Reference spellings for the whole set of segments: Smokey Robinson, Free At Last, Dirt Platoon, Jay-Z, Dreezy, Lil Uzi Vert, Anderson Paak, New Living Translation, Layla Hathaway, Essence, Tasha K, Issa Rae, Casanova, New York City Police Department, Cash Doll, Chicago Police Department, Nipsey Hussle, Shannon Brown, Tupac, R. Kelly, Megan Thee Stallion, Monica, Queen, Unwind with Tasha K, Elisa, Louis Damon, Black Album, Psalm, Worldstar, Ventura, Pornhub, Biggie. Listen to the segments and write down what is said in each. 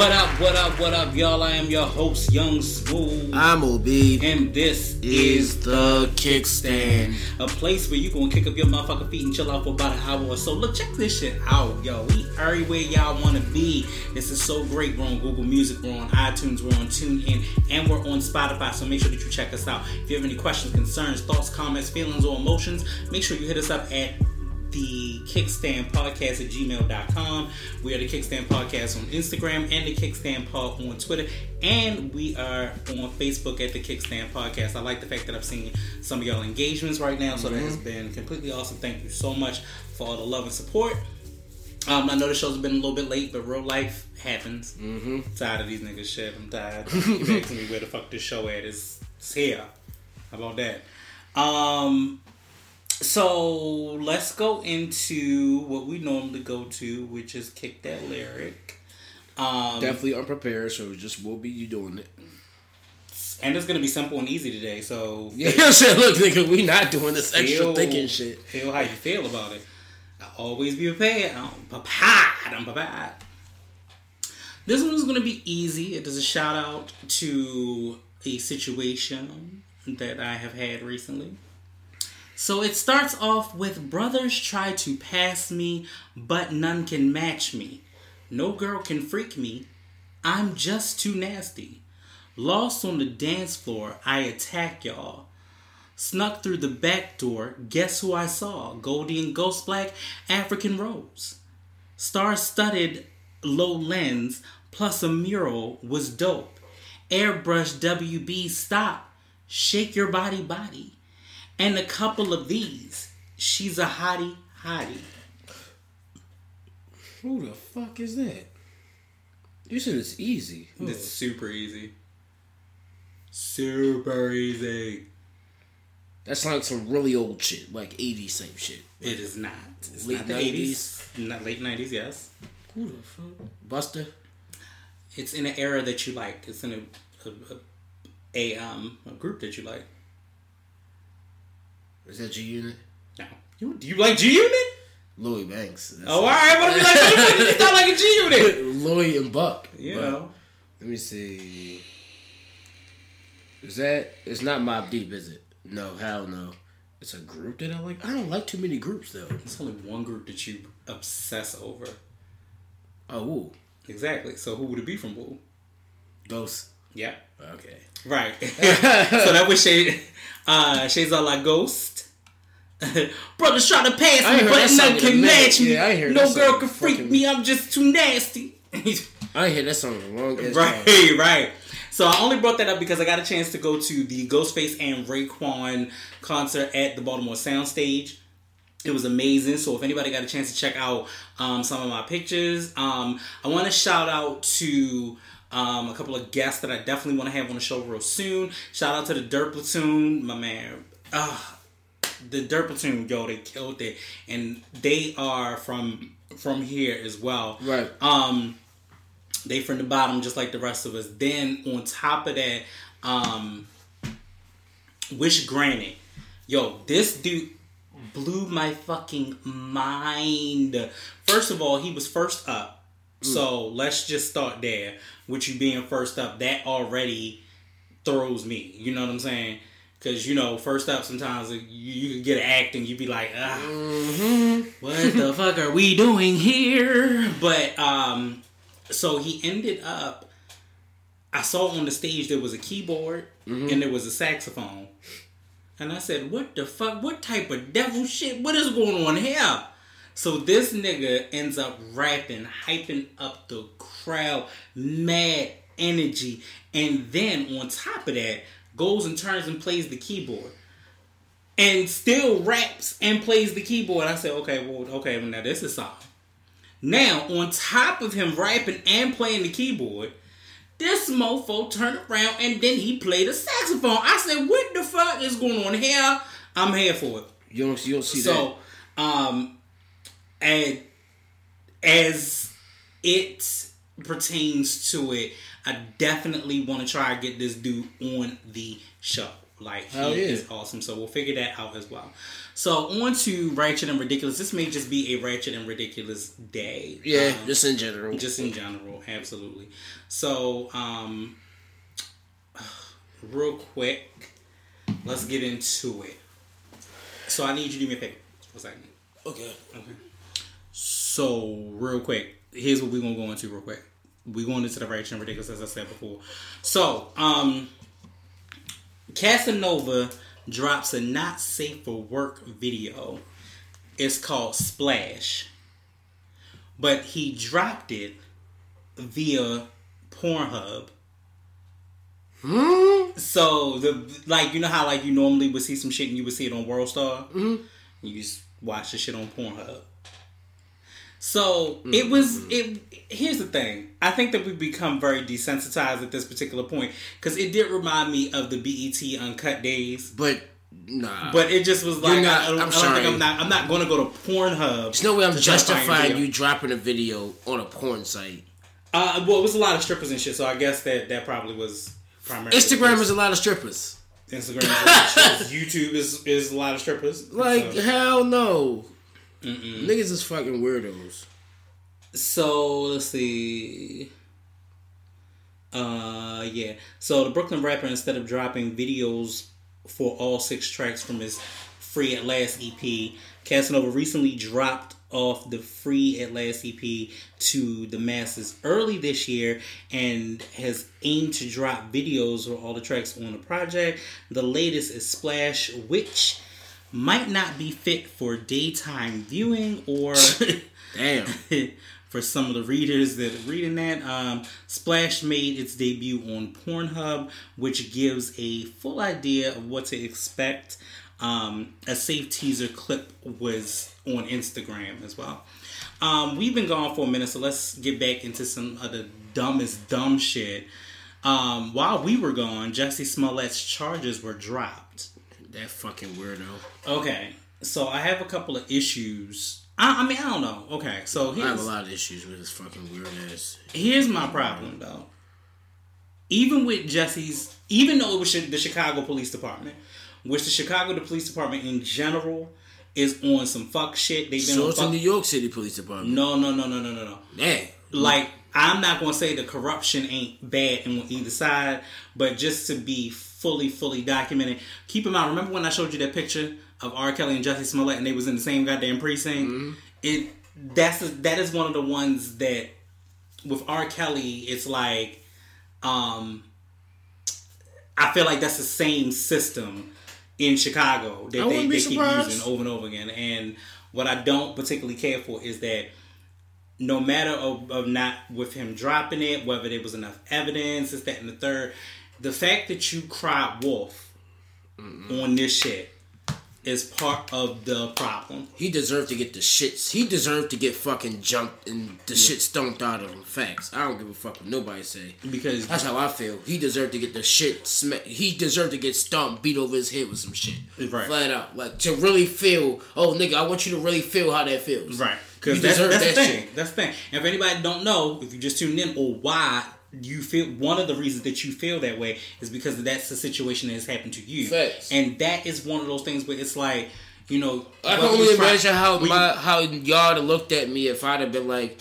What up, y'all? I am your host, Young Smooth. I'm OB. And this is The Kickstand. A place where you gonna kick up your motherfucking feet and chill out for about an hour or so. Look, check this shit out, yo. We everywhere y'all wanna be. This is so great. We're on Google Music, we're on iTunes, we're on TuneIn, and we're on Spotify. So make sure that you check us out. If you have any questions, concerns, thoughts, comments, feelings, or emotions, make sure you hit us up at The Kickstand Podcast at gmail.com. We are The Kickstand Podcast on Instagram and The Kickstand Pod on Twitter. And we are on Facebook at The Kickstand Podcast. I like the fact that I've seen some of y'all engagements right now. So that has been completely awesome. Thank you so much for all the love and support. I know the show's been a little bit late, but real life happens. I'm tired of these niggas shit. I'm tired. Keep asking me where the fuck this show at. It's here. How about that? So let's go into what we normally go to, which is kick that lyric. Definitely unprepared, so it just will be you doing it. And it's gonna be simple and easy today. So yeah, look, nigga, we not doing this extra thinking shit. Feel how you feel about it. I always be prepared. I'm prepared. This one's gonna be easy. It is a shout out to a situation that I have had recently. So it starts off with, brothers try to pass me, but none can match me. No girl can freak me. I'm just too nasty. Lost on the dance floor, I attack y'all. Snuck through the back door, guess who I saw? Goldie and Ghost Black, African Rose. Star-studded low lens, plus a mural was dope. Airbrush WB, stop. Shake your body, body. And a couple of these. She's a hottie. Who the fuck is that? You said it's easy. It's super easy. That's like some really old shit. Like 80s type shit. Like it is not. It's late not the 80s. Not late 90s, yes. Who the fuck? Buster? It's in an era that you like. It's in a group that you like. Is that G-Unit? No. Do you like G-Unit? Louis Banks. Alright. What if you sound like a G-Unit? Louis and Buck. You know. Let me see. Is that... It's not Mobb Deep, is it? No, hell no. It's a group that I like? I don't like too many groups, though. It's only one group that you obsess over. Oh, Woo. Exactly. So who would it be from Woo? Ghost. Yeah. Okay. Right. So that was Shades Are Like Ghost. Brothers try to pass me, but none can match me. Yeah, no girl can freak me. I'm just too nasty. I ain't heard that song in a long time. Right. So I only brought that up because I got a chance to go to the Ghostface and Raekwon concert at the Baltimore Soundstage. It was amazing. So if anybody got a chance to check out some of my pictures, I want to shout out to... a couple of guests that I definitely want to have on the show real soon. Shout out to the Dirt Platoon, my man. The Dirt Platoon, yo, they killed it, and they are from here as well. Right. They from the bottom, just like the rest of us. Then on top of that, Wish Granny, yo, this dude blew my fucking mind. First of all, he was first up. So let's just start there with you being first up. That already throws me. You know what I'm saying? Because, you know, first up sometimes you can get an act and you be like, what the fuck are we doing here? But so he ended up, I saw on the stage there was a keyboard and there was a saxophone. And I said, what the fuck? What type of devil shit? What is going on here? So this nigga ends up rapping, hyping up the crowd, mad energy. And then on top of that, goes and turns and plays the keyboard. And still raps and plays the keyboard. I said, okay, now this is something. Now, on top of him rapping and playing the keyboard, this mofo turned around and then he played a saxophone. I said, what the fuck is going on here? I'm here for it. You don't see that. So, and as it pertains to it, I definitely want to try to get this dude on the show. Like, he is awesome. So we'll figure that out as well. So on to Ratchet and Ridiculous. This may just be a Ratchet and Ridiculous day. Yeah, just in general. Just in general, absolutely. So, real quick, let's get into it. So I need you to do me a favor. What's that? Okay. So real quick, here's what we're going to go into real quick. We're going into the Ratchet and Ridiculous, as I said before. So, Casanova drops a not safe for work video. It's called Splash. But he dropped it via Pornhub. Hmm? So, you know how like you normally would see some shit and you would see it on Worldstar? Mm-hmm. You just watch the shit on Pornhub. So, it was... Here's the thing. I think that we've become very desensitized at this particular point. Because it did remind me of the BET Uncut days. But, nah. But it just was like... I'm not going to go to Pornhub. There's no way I'm justifying you dropping a video on a porn site. Well, it was a lot of strippers and shit. So, I guess that probably was primarily... Instagram is a lot of strippers. Instagram is a lot of strippers. YouTube is a lot of strippers. Like, so. Hell no. Mm-mm. Niggas is fucking weirdos. So let's see. Yeah. So the Brooklyn rapper, instead of dropping videos for all 6 tracks from his Free At Last EP, Casanova recently dropped off the Free At Last EP to the masses early this year and has aimed to drop videos for all the tracks on the project. The latest is Splash, which might not be fit for daytime viewing or damn for some of the readers that are reading that. Splash made its debut on Pornhub, which gives a full idea of what to expect. A safe teaser clip was on Instagram as well. We've been gone for a minute, so let's get back into some of the dumbest dumb shit. While we were gone, Jussie Smollett's charges were dropped. That fucking weirdo. Okay, so I have a couple of issues. I mean, I don't know. Okay, so I have a lot of issues with this fucking weird ass. Here's my problem, though. Even with Jesse's... Even though it was the Chicago Police Department, which the Chicago Police Department in general is on some fuck shit. They've been so on it's the New York City Police Department. No. Damn. Like, I'm not going to say the corruption ain't bad on either side, but just to be fully documented. Keep in mind, remember when I showed you that picture of R. Kelly and Jussie Smollett and they was in the same goddamn precinct? Mm-hmm. That is one of the ones that with R. Kelly, it's like I feel like that's the same system in Chicago that they keep using over and over again. And what I don't particularly care for is that no matter of not with him dropping it, whether there was enough evidence, this, that, and the third, the fact that you cried wolf on this shit is part of the problem. He deserved to get the shits. He deserved to get fucking jumped and the shit stomped out of him. Facts. I don't give a fuck what nobody say. Because that's how I feel. He deserved to get the shit smacked. He deserved to get stomped, beat over his head with some shit. Right. Flat out. Like, to really feel, oh, nigga, I want you to really feel how that feels. Right. Because that's the thing. And if anybody don't know, if you just tuned in or why you feel, one of the reasons that you feel that way is because that's the situation that has happened to you. Facts. And that is one of those things where it's like, you know, I can only imagine how y'all have looked at me if I'd have been like,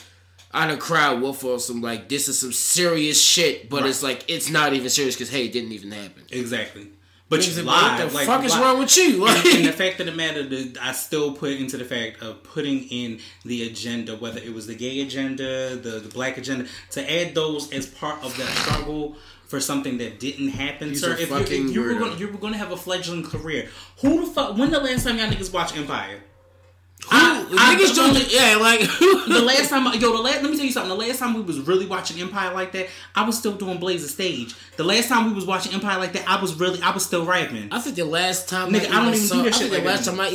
I'd have cried wolf or some, like, this is some serious shit, but it's like, it's not even serious because, hey, it didn't even happen. Exactly. But you lied. What the fuck is wrong with you? And the fact of the matter that I still put into the fact of putting in the agenda, whether it was the gay agenda, the black agenda, to add those as part of that struggle for something that didn't happen. Sir, if you were going to have a fledgling career, who the fuck? When the last time y'all niggas watched Empire? Let me tell you something. The last time we was really watching Empire like that, I was still doing Blaze's stage. The last time we was watching Empire like that, I was still rapping. I think the last time, nigga, I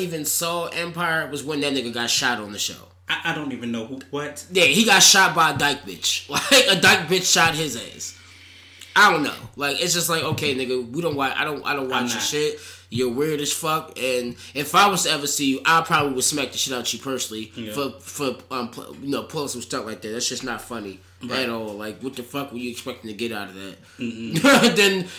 even saw Empire was when that nigga got shot on the show. I don't even know what. Yeah, he got shot by a dyke bitch. Like, a dyke bitch shot his ass. I don't know. Like, it's just like, okay, nigga, we don't watch. I don't watch your shit. You're weird as fuck, and if I was to ever see you, I probably would smack the shit out of you personally for pulling some stuff like that. That's just not funny at all. Like, what the fuck were you expecting to get out of that? Mm-hmm.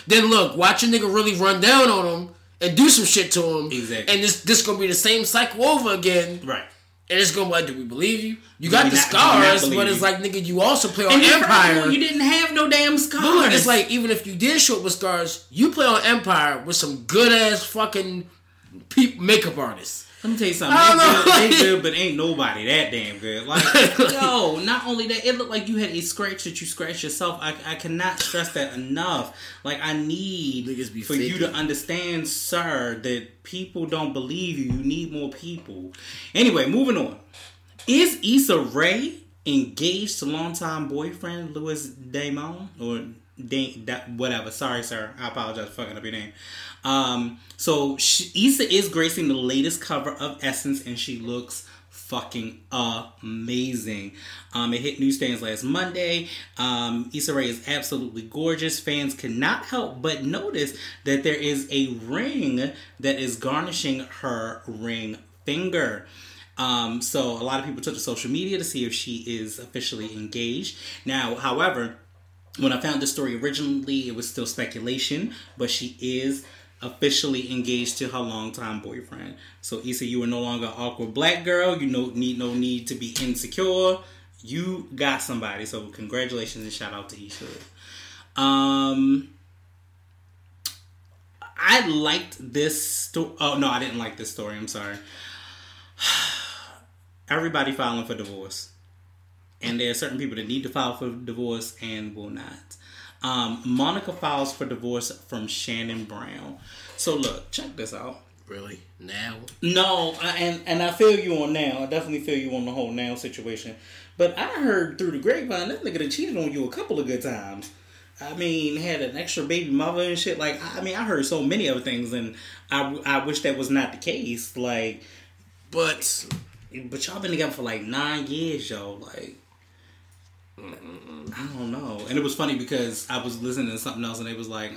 then look, watch a nigga really run down on him and do some shit to him. Exactly. And this gonna be the same cycle over again. Right. And it's gonna be like, do we believe you? You got the scars, but it's like, nigga, you also play on Empire. You didn't have no damn scars. Look, it's like, even if you did show up with scars, you play on Empire with some good ass fucking makeup artists. Let me tell you something. They good, but ain't nobody that damn good. Like, yo, not only that, it looked like you had a scratch that you scratched yourself. I cannot stress that enough. Like, I need for you to understand, sir, that people don't believe you. You need more people. Anyway, moving on. Is Issa Rae engaged to longtime boyfriend Louis Damon or whatever? Sorry, sir. I apologize for fucking up your name. Issa is gracing the latest cover of Essence, and she looks fucking amazing. It hit newsstands last Monday. Issa Rae is absolutely gorgeous. Fans cannot help but notice that there is a ring that is garnishing her ring finger. So a lot of people took to social media to see if she is officially engaged. Now, however, when I found this story originally, it was still speculation, but she is officially engaged to her longtime boyfriend. So Issa, you are no longer an awkward black girl. You no need to be insecure. You got somebody. So congratulations and shout out to Issa. I liked this story. Oh no, I didn't like this story. I'm sorry. Everybody filing for divorce, and there are certain people that need to file for divorce and will not. Monica files for divorce from Shannon Brown. So look, check this out. Really? Now? No, and I feel you on now. I definitely feel you on the whole now situation. But I heard through the grapevine that nigga done cheated on you a couple of good times. I mean, had an extra baby mother and shit. Like, I mean, I heard so many other things, and I wish that was not the case. Like, but y'all been together for like 9 years, yo. Like, I don't know. And it was funny because I was listening to something else and they was like,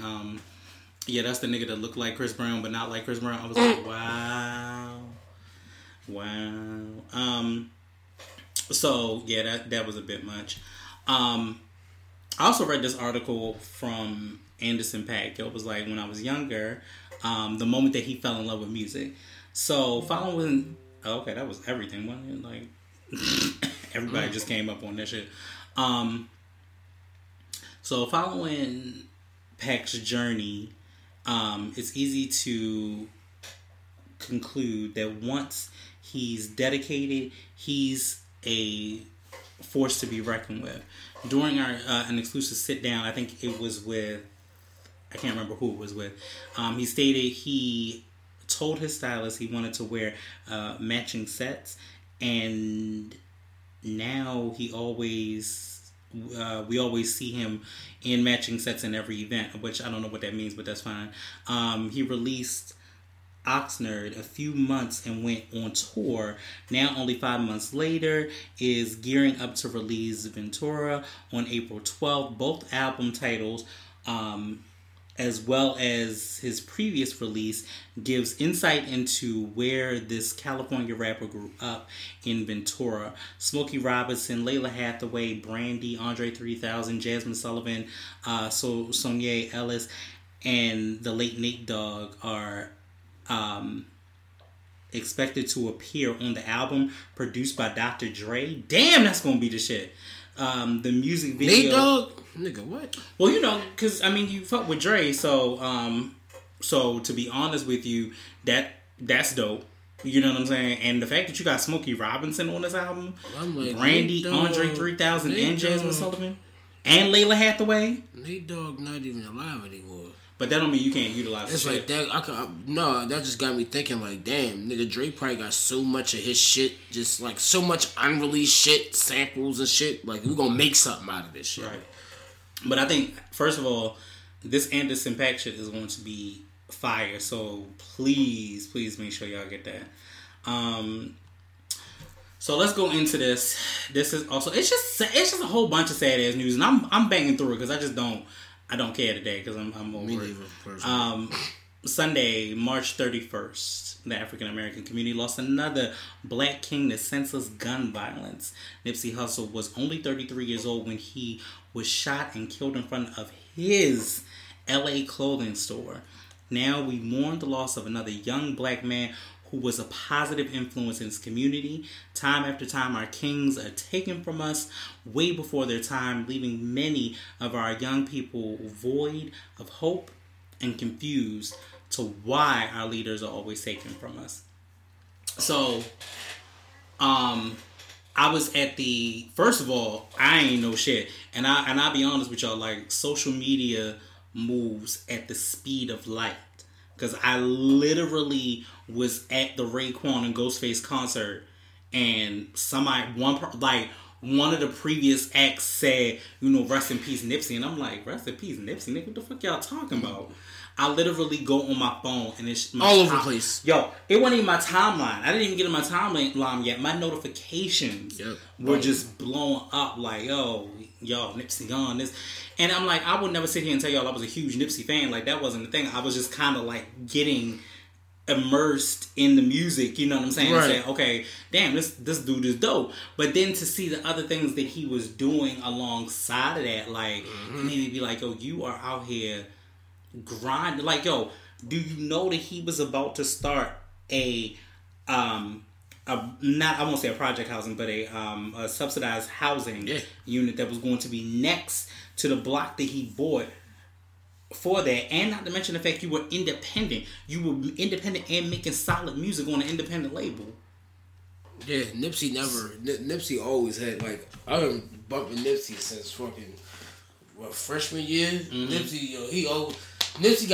yeah, that's the nigga that looked like Chris Brown but not like Chris Brown. I was like, wow. So yeah, that was a bit much. I also read this article from Anderson Paak. It was like, when I was younger, the moment that he fell in love with music. So following, okay, that was everything, wasn't it? Like, everybody just came up on that shit. So following Pack's journey, it's easy to conclude that once he's dedicated, he's a force to be reckoned with. During our an exclusive sit down, I think it was with, I can't remember who it was with. He stated he told his stylist he wanted to wear matching sets, and now he always, we always see him in matching sets in every event, which I don't know what that means, but that's fine. He released Oxnard a few months and went on tour. Now, only 5 months later, is gearing up to release Ventura on April 12th. Both album titles, as well as his previous release, gives insight into where this California rapper grew up in Ventura. Smokey Robinson, Layla Hathaway, Brandy, Andre 3000, Jasmine Sullivan, Sonya Ellis, and the late Nate Dogg are expected to appear on the album produced by Dr. Dre. Damn, that's gonna be the shit. The music video. Nate Dogg? Nigga, what? Well, you know, because, I mean, you fuck with Dre, so to be honest with you, that's dope. You know what I'm saying? And the fact that you got Smokey Robinson on this album, like, Brandy, Andre 3000, and Jasmine Sullivan, and Layla Hathaway. Nate Dogg not even alive anymore. But that don't mean you can't utilize it's like shit. That. That just got me thinking, like, damn, nigga, Dre probably got so much of his shit, just, like, so much unreleased shit, samples and shit. Like, we gonna make something out of this shit. Right. But I think, first of all, this Anderson Paak shit is going to be fire. So, please make sure y'all get that. So let's go into this. This is also, it's just a whole bunch of sad ass news, and I'm banging through it because I don't care today because I'm over it. Sunday, March 31st, the African-American community lost another black king to senseless gun violence. Nipsey Hussle was only 33 years old when he was shot and killed in front of his LA clothing store. Now we mourn the loss of another young black man who was a positive influence in his community. Time after time, our kings are taken from us way before their time, leaving many of our young people void of hope and confused to why our leaders are always taken from us. So, I was at the, first of all, I ain't no shit. And I'll be honest with y'all, like, social media moves at the speed of light. Because I literally was at the Raekwon and Ghostface concert, and one of the previous acts said, you know, rest in peace, Nipsey. And I'm like, rest in peace, Nipsey? Nigga, what the fuck y'all talking about? I literally go on my phone and it's... all over the place. Yo, it wasn't even my timeline. I didn't even get in my timeline yet. My notifications were just blown up like, yo, Nipsey gone. This. And I'm like, I would never sit here and tell y'all I was a huge Nipsey fan. Like, that wasn't the thing. I was just kind of like getting immersed in the music, you know what I'm saying? Right. Saying, okay, damn, this dude is dope. But then to see the other things that he was doing alongside of that, like, and then he'd be like, yo, you are out here grinding. Like, yo, do you know that he was about to start a I won't say a project housing, but a subsidized housing unit that was going to be next to the block that he bought. For that, and not to mention the fact you were independent and making solid music on an independent label. Yeah, Nipsey always had, like, I've been bumping Nipsey since fucking freshman year. Mm-hmm. Nipsey, yo, Nipsey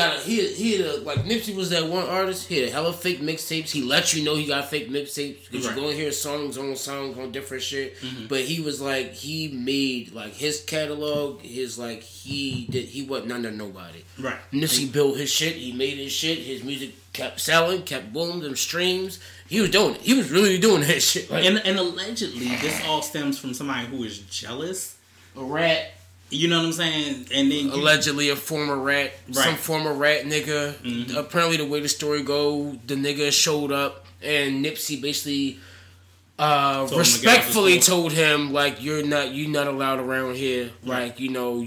was that one artist. He had a hella fake mixtapes. He let you know he got fake mixtapes because you go and hear songs on different shit. Mm-hmm. But he was like, he made like his catalog. His like he wasn't under nobody. Right. Nipsey built his shit. He made his shit. His music kept selling, kept booming them streams. He was doing it. He was really doing that shit. Like, and allegedly, this all stems from somebody who is jealous. A rat. You know what I'm saying? And then allegedly a former rat, some former rat nigga. Mm-hmm. Apparently, the way the story goes, the nigga showed up and Nipsey basically respectfully told him, like, you're not allowed around here. Mm-hmm. Like, you know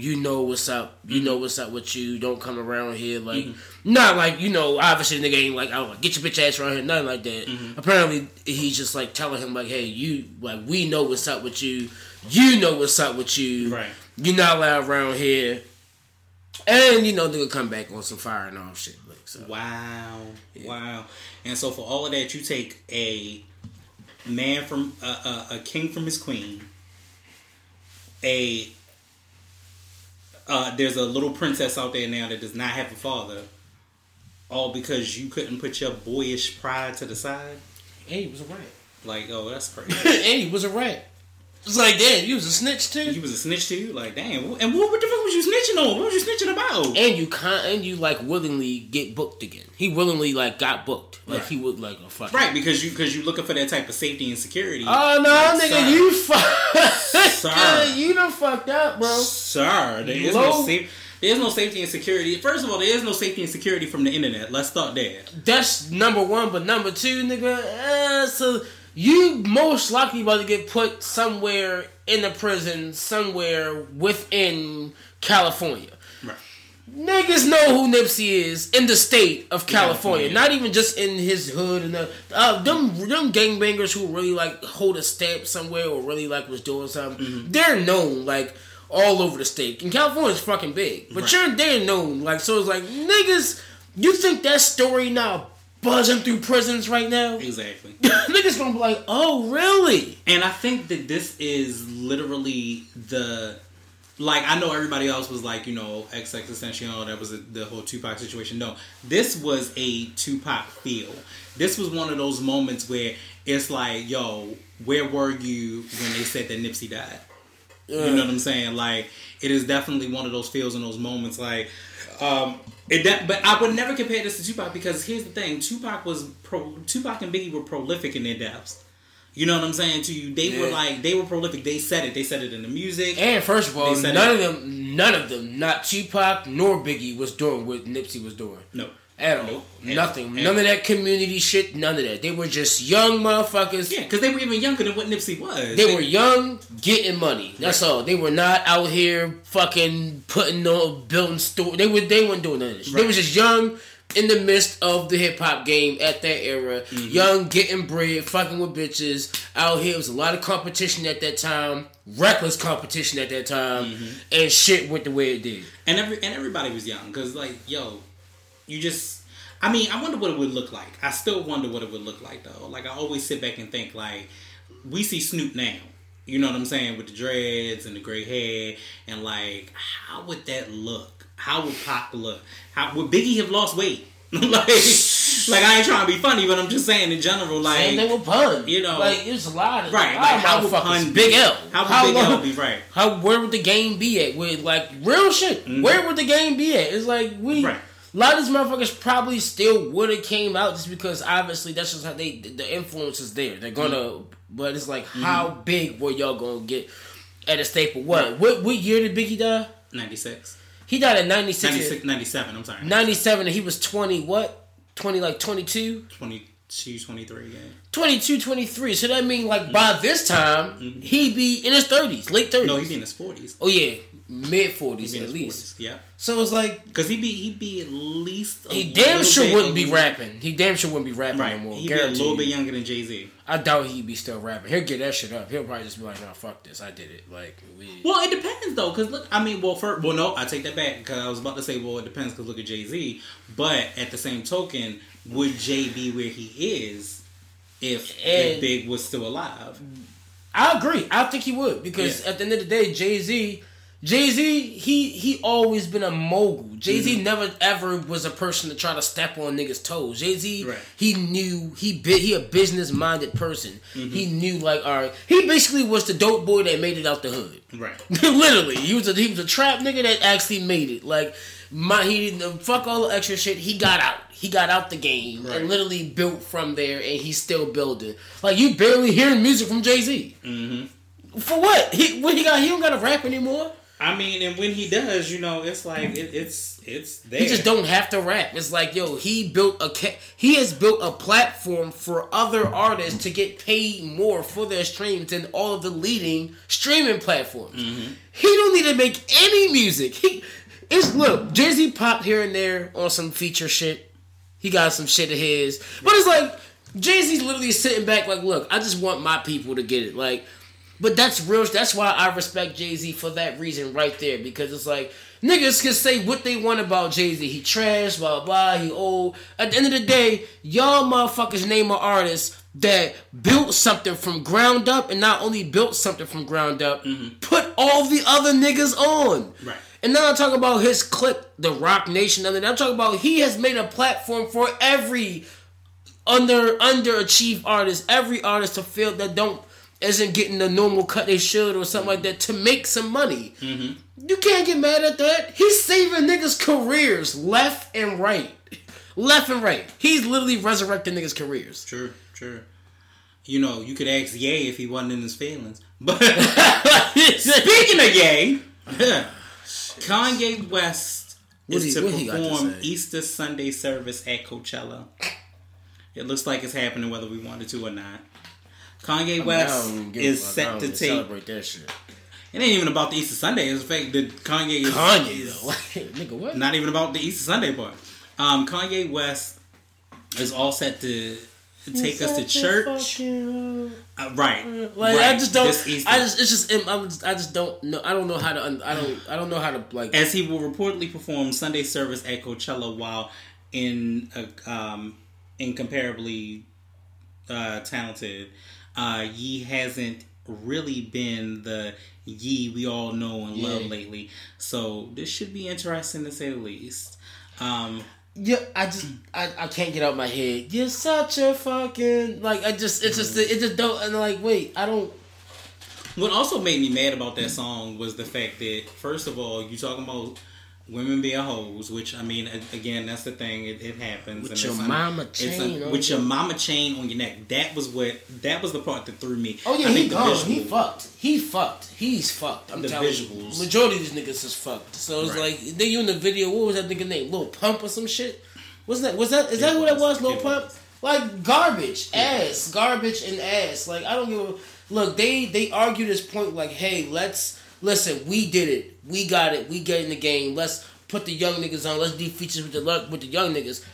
what's up. You know what's up with you. Don't come around here. Like, not like, obviously the nigga ain't like, oh, get your bitch ass around here. Nothing like that. Mm-hmm. Apparently, he's just like telling him, like, hey, we know what's up with you. You know what's up with you. Right. You're not allowed around here. And, nigga come back on some fire and all shit. Like, so. Wow. Yeah. Wow. And so for all of that, you take a man from, a king from his queen. There's a little princess out there now that does not have a father. All because you couldn't put your boyish pride to the side. And he was a rat. Like, oh, that's crazy. And he was a rat. It's like, damn, you was a snitch too? You was a snitch too? Like, damn. And what the fuck was you snitching on? What was you snitching about? And you like willingly get booked again. He willingly like got booked. Like he would like a fuck. Right, because you looking for that type of safety and security. Oh no, like, nigga, sir. You fuck. Sir. You done fucked up, bro. Sir, there is no safety. There's no safety and security. First of all, there is no safety and security from the internet. Let's start there. That's number one, but number two, nigga, so you most likely about to get put somewhere in a prison, somewhere within California. Right. Niggas know who Nipsey is in the state of California. Not even just in his hood. And them gangbangers who really like hold a stamp somewhere or really like was doing something, they're known like all over the state. And California's fucking big. But they're known. Like, so it's like, niggas, you think that story now buzzing through prisons right now? Exactly. Niggas gonna be like, oh, really? And I think that this is literally the... Like, I know everybody else was like, XXXTentacion, that was the whole Tupac situation. No, this was a Tupac feel. This was one of those moments where it's like, yo, where were you when they said that Nipsey died? You know what I'm saying? Like, it is definitely one of those feels and those moments, like... but I would never compare this to Tupac because here's the thing: Tupac and Biggie were prolific in their depths. You know what I'm saying to you? They were like, they were prolific. They said it. They said it in the music. And first of all, none of them, not Tupac nor Biggie was doing what Nipsey was doing. No, at all. Nope. Nothing. None of that community shit. None of that. They were just young motherfuckers. Yeah, because they were even younger than what Nipsey was. They were young, getting money. That's all. They were not out here fucking putting on, building store. They weren't doing none of this. Right. They were just young in the midst of the hip hop game at that era. Mm-hmm. Young, getting bread, fucking with bitches. Out here, it was a lot of competition at that time. Reckless competition at that time. Mm-hmm. And shit went the way it did. And everybody was young. Because, like, yo, you just... I mean, I wonder what it would look like. I still wonder what it would look like, though. Like, I always sit back and think, like, we see Snoop now. You know what I'm saying? With the dreads and the gray hair. And, like, how would that look? How would Pac look? How would Biggie have lost weight? like, I ain't trying to be funny, but I'm just saying in general, like... Same thing with Pun. You know... Like, it was a lot of... Right, like, how would Pun... Big L. How would Big L be, right? Where would the game be at? With, like, real shit. Mm-hmm. Where would the game be at? It's like, we... Right. A lot of these motherfuckers probably still would have came out just because obviously that's just how the influence is there. They're gonna, but it's like how big were y'all gonna get at a staple? What year did Biggie die? 96. He died at 96. 97. I'm sorry. 97, and he was 20. What? 20 like 22. 22, 23. Yeah. 22, 23. So that means like by this time he'd be in his 30s, late 30s. No, he'd be in his 40s. Oh yeah. Mid-40s at least. 40s, yeah. So it's like... Because he'd be at least... He damn sure wouldn't be rapping. He damn sure wouldn't be rapping anymore. He'd be a little bit younger than Jay-Z. I doubt he'd be still rapping. He'll get that shit up. He'll probably just be like, nah, fuck this. I did it. Like, we... Well, it depends, though. Because, look, I mean, no, I take that back. Because I was about to say, well, it depends because look at Jay-Z. But at the same token, would Jay be where he is if Big was still alive? I agree. I think he would. Because at the end of the day, Jay-Z, he always been a mogul. Jay-Z never ever was a person to try to step on niggas' toes. Jay-Z, he knew, he a business-minded person. Mm-hmm. He knew, like, all right, he basically was the dope boy that made it out the hood. Right. Literally. He was a trap nigga that actually made it. Like, he didn't fuck all the extra shit. He got out. He got out the game and literally built from there, and he's still building. Like, you barely hearing music from Jay-Z. Mm-hmm. For what? He don't got to rap anymore. I mean, and when he does, you know, it's like it's there. He just don't have to rap. It's like, yo, he has built a platform for other artists to get paid more for their streams than all of the leading streaming platforms. Mm-hmm. He don't need to make any music. Look, Jay-Z popped here and there on some feature shit. He got some shit of his, but it's like Jay-Z's literally sitting back, like, look, I just want my people to get it, like. But that's real. That's why I respect Jay-Z for that reason right there. Because it's like, niggas can say what they want about Jay-Z. He trash, blah, blah, he old. At the end of the day, y'all motherfuckers name an artist that built something from ground up. And not only built something from ground up, put all the other niggas on. Right. And now I'm talking about his clique, the Rock Nation. And I'm talking about he has made a platform for every underachieved artist. Every artist to feel that isn't getting the normal cut they should or something like that to make some money. You can't get mad at that. He's saving niggas' careers left and right. Left and right. He's literally resurrecting niggas' careers. True, true. You know, you could ask Ye if he wasn't in his feelings. But speaking of Ye, Kanye West is to perform Easter Sunday service at Coachella. It looks like it's happening whether we wanted to or not. Kanye West is set to take... celebrate that shit. It ain't even about the Easter Sunday. It's the fact that Kanye is nigga, what? Not even about the Easter Sunday part. Kanye West is all set to take us to church. Right. Like, right. I just don't... I don't know how to... As he will reportedly perform Sunday service at Coachella while in incomparably talented... Ye hasn't really been the Ye we all know and love lately. So this should be interesting to say the least. I can't get out my head. You're such a fucking... Like, it just don't... And like, wait, I don't... What also made me mad about that song was the fact that, first of all, you talking about women being hoes, which, I mean, again, that's the thing. It happens. With your mama chain on your mama chain on your neck. That was the part that threw me. Oh, yeah, he gone. He fucked. He's fucked. I'm telling you. The majority of these niggas is fucked. So it's like, then you in the video, what was that nigga name? Lil Pump or some shit? Was that who that was? Lil Pump? Like garbage, ass, garbage and ass. Like I don't give a look. They argue this point like, hey, let's listen. We did it. We got it. We get in the game. Let's put the young niggas on. Let's do features with the young niggas.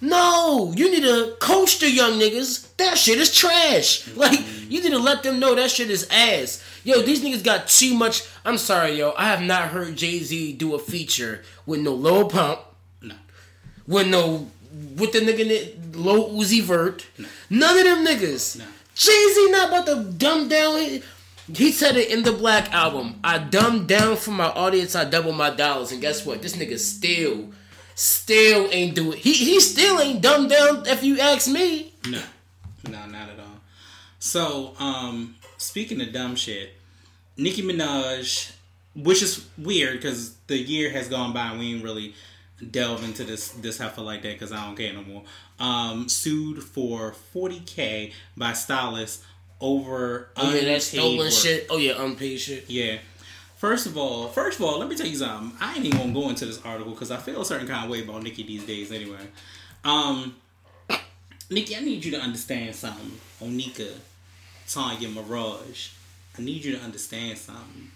No, you need to coach the young niggas. That shit is trash. Like you need to let them know that shit is ass. Yo, these niggas got too much. I'm sorry, yo. I have not heard Jay-Z do a feature with no Lil Pump. No. With the nigga Lil Uzi Vert. No. None of them niggas. No. Jay-Z not about to dumb down. He said it in the Black album. I dumbed down for my audience. I double my dollars. And guess what? This nigga still ain't do it. He still ain't dumbed down if you ask me. No, not at all. So, speaking of dumb shit, Nicki Minaj, which is weird because the year has gone by and we ain't really delve into this heifer like that because I don't care no more. Sued for $40,000 by stylist over unpaid that stolen work. Shit. Oh yeah, unpaid shit. Yeah. First of all, let me tell you something. I ain't even gonna go into this article because I feel a certain kind of way about Nicki these days anyway. Nicki, I need you to understand something. Onika, Tanya Mirage, I need you to understand something.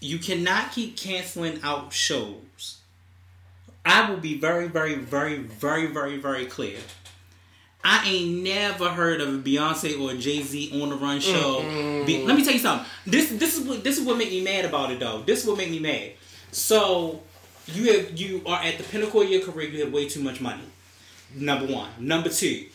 You cannot keep canceling out shows. I will be very, very, very, very, very, very clear. I ain't never heard of a Beyonce or a Jay-Z on the run show. Mm-hmm. Let me tell you something. This is what made me mad about it though. This is what made me mad. So you are at the pinnacle of your career. You have way too much money. Number one. Number two.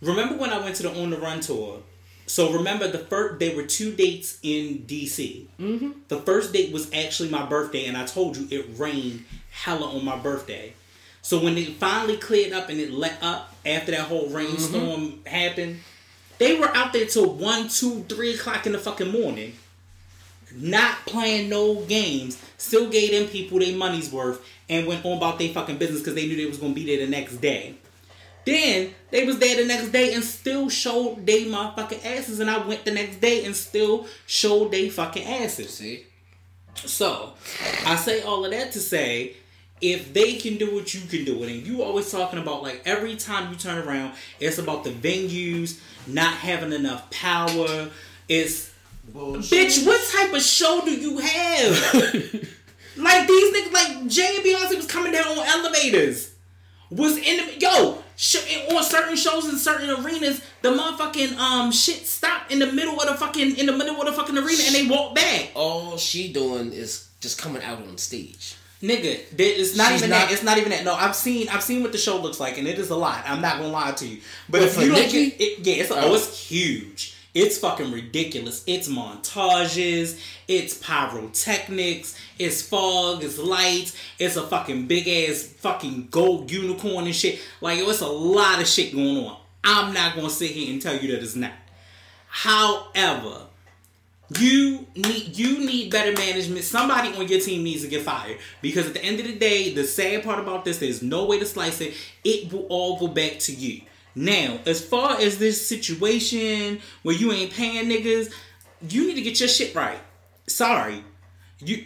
Remember when I went to the On the Run tour? So remember there were two dates in DC. Mm-hmm. The first date was actually my birthday, and I told you it rained hella on my birthday. So when it finally cleared up and it let up after that whole rainstorm happened, they were out there till 1, 2, 3 o'clock in the fucking morning. Not playing no games. Still gave them people their money's worth and went on about their fucking business because they knew they was going to be there the next day. Then they was there the next day and still showed they motherfucking asses. And I went the next day and still showed they fucking asses. See? So, I say all of that to say, if they can do it, you can do it. And you always talking about, like, every time you turn around, it's about the venues, not having enough power. It's, bullshit. Bitch, what type of show do you have? Like, these niggas, like, Jay and Beyonce was coming down on elevators. Was in the, on certain shows in certain arenas, the motherfucking shit stopped in the middle of the fucking arena and they walked back. All she doing is just coming out on stage. Nigga, it's not even that. No, I've seen what the show looks like and it is a lot. I'm not gonna lie to you. But if you don't get it, it's huge. It's fucking ridiculous. It's montages. It's pyrotechnics. It's fog. It's lights. It's a fucking big ass fucking gold unicorn and shit. Like, it's a lot of shit going on. I'm not going to sit here and tell you that it's not. However, you need better management. Somebody on your team needs to get fired. Because at the end of the day, the sad part about this, there's no way to slice it. It will all go back to you. Now, as far as this situation where you ain't paying niggas, you need to get your shit right. Sorry.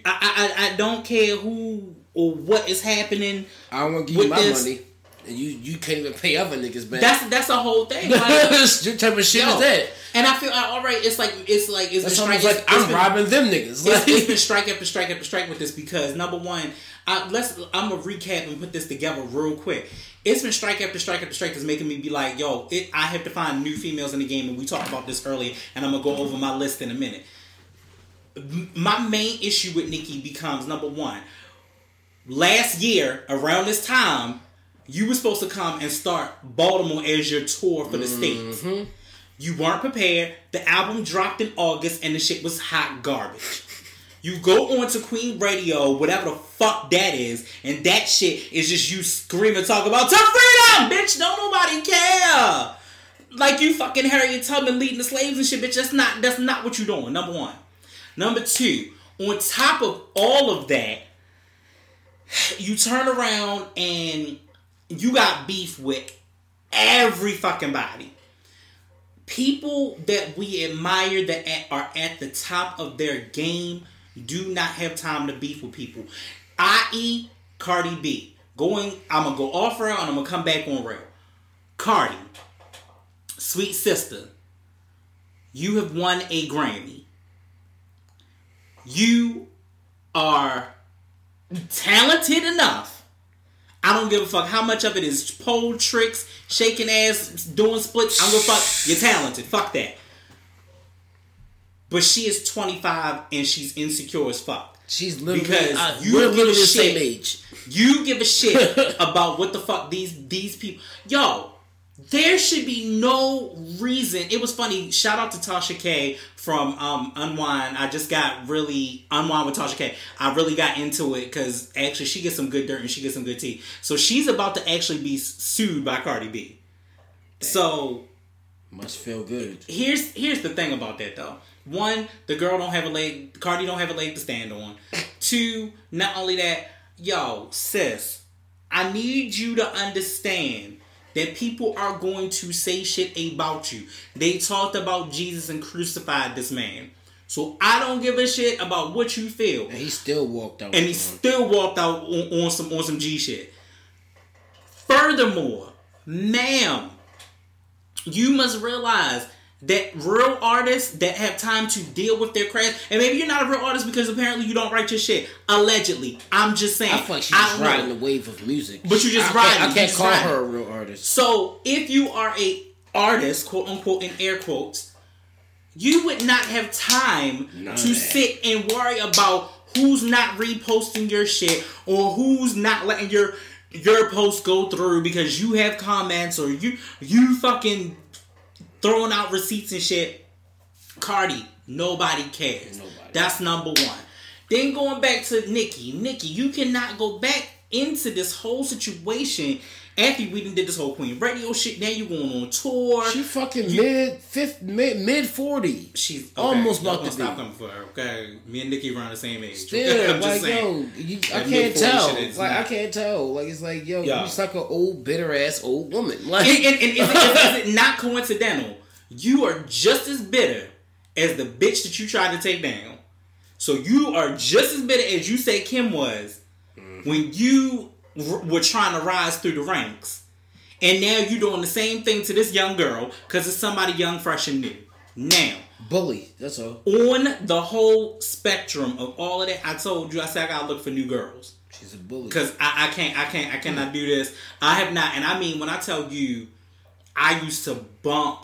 I don't care who or what is happening. I don't want to give you my money. And you can't even pay other niggas back. That's the whole thing. Like, what type of shit is that? And I feel alright, I'm robbing them niggas. It's been strike after strike after strike with this because number one, I'm gonna recap and put this together real quick. It's been strike after strike after strike that's making me be like, yo, I have to find new females in the game, and we talked about this earlier, and I'm going to go over my list in a minute. My main issue with Nicki becomes, number one, last year, around this time, you were supposed to come and start Baltimore as your tour for the States. You weren't prepared. The album dropped in August, and the shit was hot garbage. You go on to Queen Radio, whatever the fuck that is, and that shit is just you screaming, talk about, to freedom, bitch, don't nobody care. Like you fucking Harriet Tubman leading the slaves and shit, bitch, that's not what you're doing, number one. Number two, on top of all of that, you turn around and you got beef with every fucking body. People that we admire that are at the top of their game do not have time to beef with people. I.e. Cardi B. I'm going to go off rail and I'm going to come back on rail. Cardi, sweet sister, you have won a Grammy. You are talented enough. I don't give a fuck how much of it is pole tricks, shaking ass, doing splits. I don't give a fuck. You're talented. Fuck that. But she is 25 and she's insecure as fuck. She's literally, we're literally the same age. You give a shit about what the fuck these people... Yo, there should be no reason... It was funny. Shout out to Tasha K from Unwind. Unwind with Tasha K. I really got into it because actually she gets some good dirt and she gets some good tea. So she's about to actually be sued by Cardi B. Damn. So... must feel good. Here's the thing about that though. One, the girl don't have a leg. Cardi don't have a leg to stand on. Two, not only that, yo, sis, I need you to understand that people are going to say shit about you. They talked about Jesus and crucified this man. So I don't give a shit about what you feel. And he still walked out. And he still walked out on some G shit. Furthermore, ma'am, you must realize that real artists that have time to deal with their craft, and maybe you're not a real artist because apparently you don't write your shit. Allegedly, I'm just saying. I feel like she's riding the wave of music, but you just riding. I can't call her a real artist. So if you are a artist, quote unquote, in air quotes, you would not have time to sit and worry about who's not reposting your shit or who's not letting your posts go through because you have comments or you fucking throwing out receipts and shit. Cardi, nobody cares. Nobody. That's number one. Then going back to Nicki. Nicki, you cannot go back into this whole situation after we done did this whole Queen Radio shit. Now you going on tour. She fucking mid 40. She's almost about to stop coming for her. Okay, me and Nicki around the same age. Still, I'm just saying, yo, I can't tell. I can't tell. Like it's like, yo, you're just like an old bitter ass old woman. Like, and is it not coincidental? You are just as bitter as the bitch that you tried to take down. So you are just as bitter as you say Kim was when you were trying to rise through the ranks, and now you're doing the same thing to this young girl because it's somebody young, fresh, and new. Now, bully. That's all. On the whole spectrum of all of that, I told you. I said I gotta look for new girls. She's a bully. Because I cannot do this. I have not, and I mean when I tell you, I used to bump,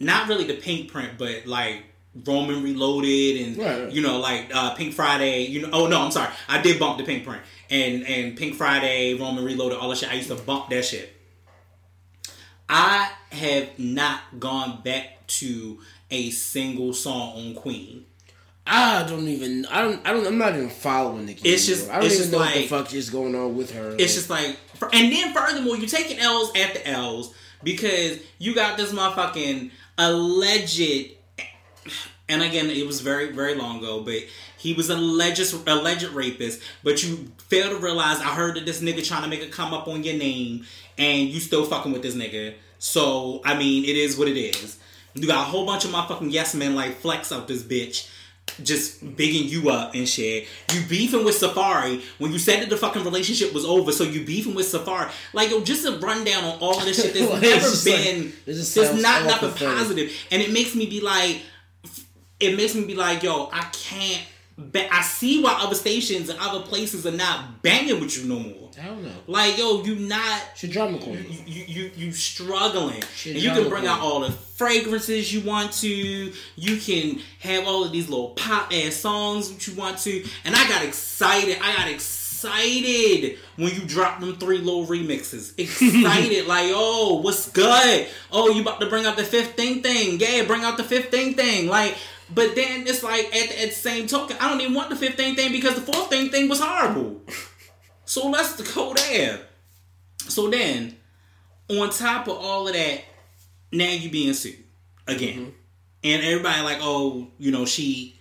not really the Pink Print, but like Roman Reloaded and right. You know, like Pink Friday. You know, oh no, I'm sorry, I did bump the Pink Print. And Pink Friday, Roman Reloaded, all that shit. I used to bump that shit. I have not gone back to a single song on Queen. I'm not even following Nicki. It's just, I don't even know what the fuck is going on with her. It's just like, and then furthermore, you're taking L's after L's because you got this motherfucking alleged, and again, it was very, very long ago, but he was an alleged rapist, but you fail to realize I heard that this nigga trying to make a come up on your name, and you still fucking with this nigga. So, I mean, it is what it is. You got a whole bunch of my fucking yes men like flex up this bitch, just bigging you up and shit. You beefing with Safari when you said that the fucking relationship was over, so you beefing with Safari. Like, yo, just a rundown on all of this shit that's well, there's not nothing positive. And it makes me be like, yo, I can't. But I see why other stations and other places are not banging with you no more. I don't know. Like, yo, you not... She drama queen. You struggling. And you can bring out all the fragrances you want to. You can have all of these little pop-ass songs that you want to. And I got excited. When you dropped them 3 little remixes. Excited. Like, oh, what's good? Oh, you about to bring out the 15 thing. Yeah, bring out the 15 thing. Like... But then it's like at the same token, I don't even want the 15th thing because the 14th thing was horrible. So let's go there. So then, on top of all of that, now you being sued again, and everybody like, oh, you know, she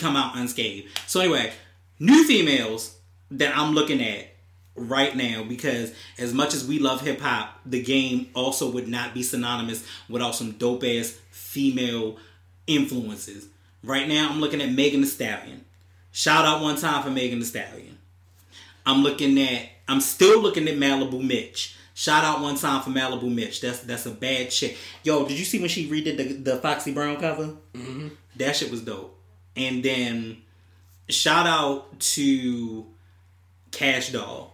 come out unscathed. So anyway, new females that I'm looking at right now, because as much as we love hip hop, the game also would not be synonymous without some dope ass female influences. Right now I'm looking at Megan Thee Stallion. Shout out one time for Megan Thee Stallion. I'm still looking at Malibu Mitch. Shout out one time for Malibu Mitch. That's a bad shit. Yo, did you see when she redid the Foxy Brown cover? Mm-hmm. That shit was dope. And then shout out to Cash Doll.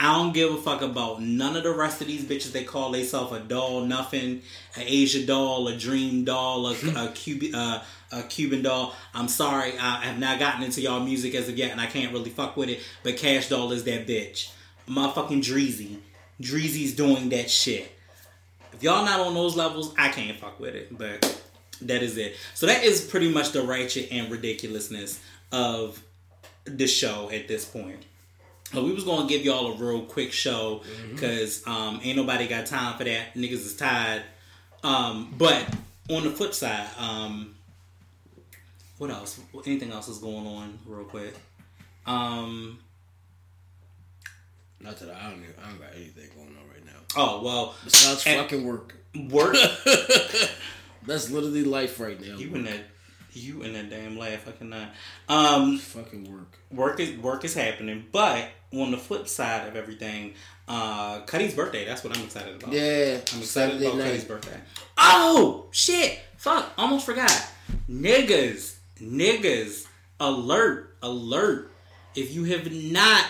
I don't give a fuck about none of the rest of these bitches. They call themselves a doll, nothing, an Asia doll, a dream doll, a Cuban doll. I'm sorry, I have not gotten into y'all music as of yet, and I can't really fuck with it. But Cash Doll is that bitch. Motherfucking Dreezy. Dreezy's doing that shit. If y'all not on those levels, I can't fuck with it. But that is it. So that is pretty much the ratchet and ridiculousness of the show at this point. So we was going to give y'all a real quick show because ain't nobody got time for that. Niggas is tired. But on the flip side, what else? Anything else is going on real quick? Not that I don't got anything going on right now. Oh, well. Besides fucking work. Work? That's literally life right now. You and that damn laugh. I cannot. Fucking work. Work is happening. But on the flip side of everything, Cuddy's birthday. That's what I'm excited about. Yeah. I'm excited about Cuddy's birthday. Oh, shit. Fuck. Almost forgot. Niggas. Alert. If you have not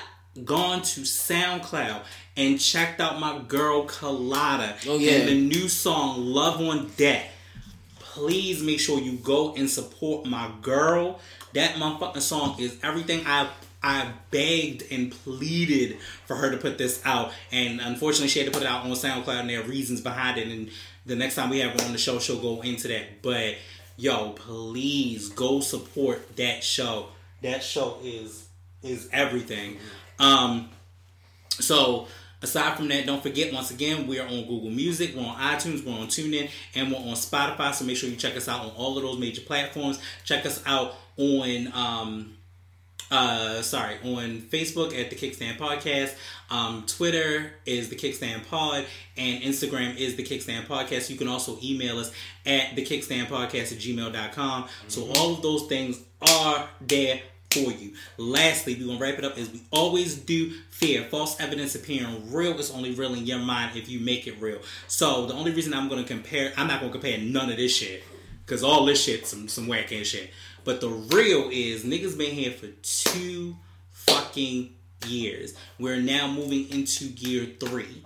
gone to SoundCloud and checked out my girl Collada and the new song Love on Deck, please make sure you go and support my girl. That motherfucking song is everything. I begged and pleaded for her to put this out, and unfortunately she had to put it out on SoundCloud, and there are reasons behind it, and the next time we have her on the show, she'll go into that. But yo, please go support that show. That show is everything. So aside from that, don't forget, once again, we're on Google Music, we're on iTunes, we're on TuneIn, and we're on Spotify, so make sure you check us out on all of those major platforms. Check us out on, on Facebook at The Kickstand Podcast. Twitter is The Kickstand Pod, and Instagram is The Kickstand Podcast. You can also email us at thekickstandpodcast@gmail.com. So all of those things are there for you. Lastly, we're going to wrap it up as we always do. Fear. False evidence appearing real is only real in your mind if you make it real. So the only reason I'm not going to compare none of this shit, because all this shit some whack ass shit. But the real is niggas been here for 2 fucking years. We're now moving into year 3.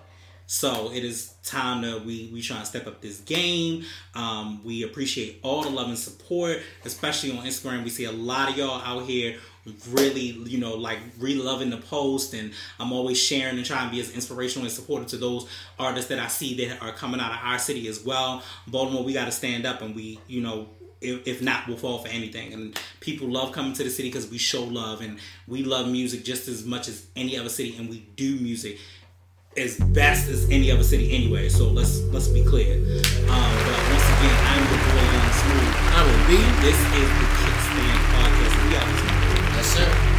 So it is time that we try and step up this game. We appreciate all the love and support, especially on Instagram. We see a lot of y'all out here really, loving the post, and I'm always sharing and trying to be as inspirational and supportive to those artists that I see that are coming out of our city as well. Baltimore, we got to stand up, and we, if not, we'll fall for anything. And people love coming to the city because we show love, and we love music just as much as any other city, and we do music as best as any other city anyway, so let's be clear. But once again, I'm the boy Young Smooth. I'm B. This is The Kickstand Podcast. We out. Yes, sir.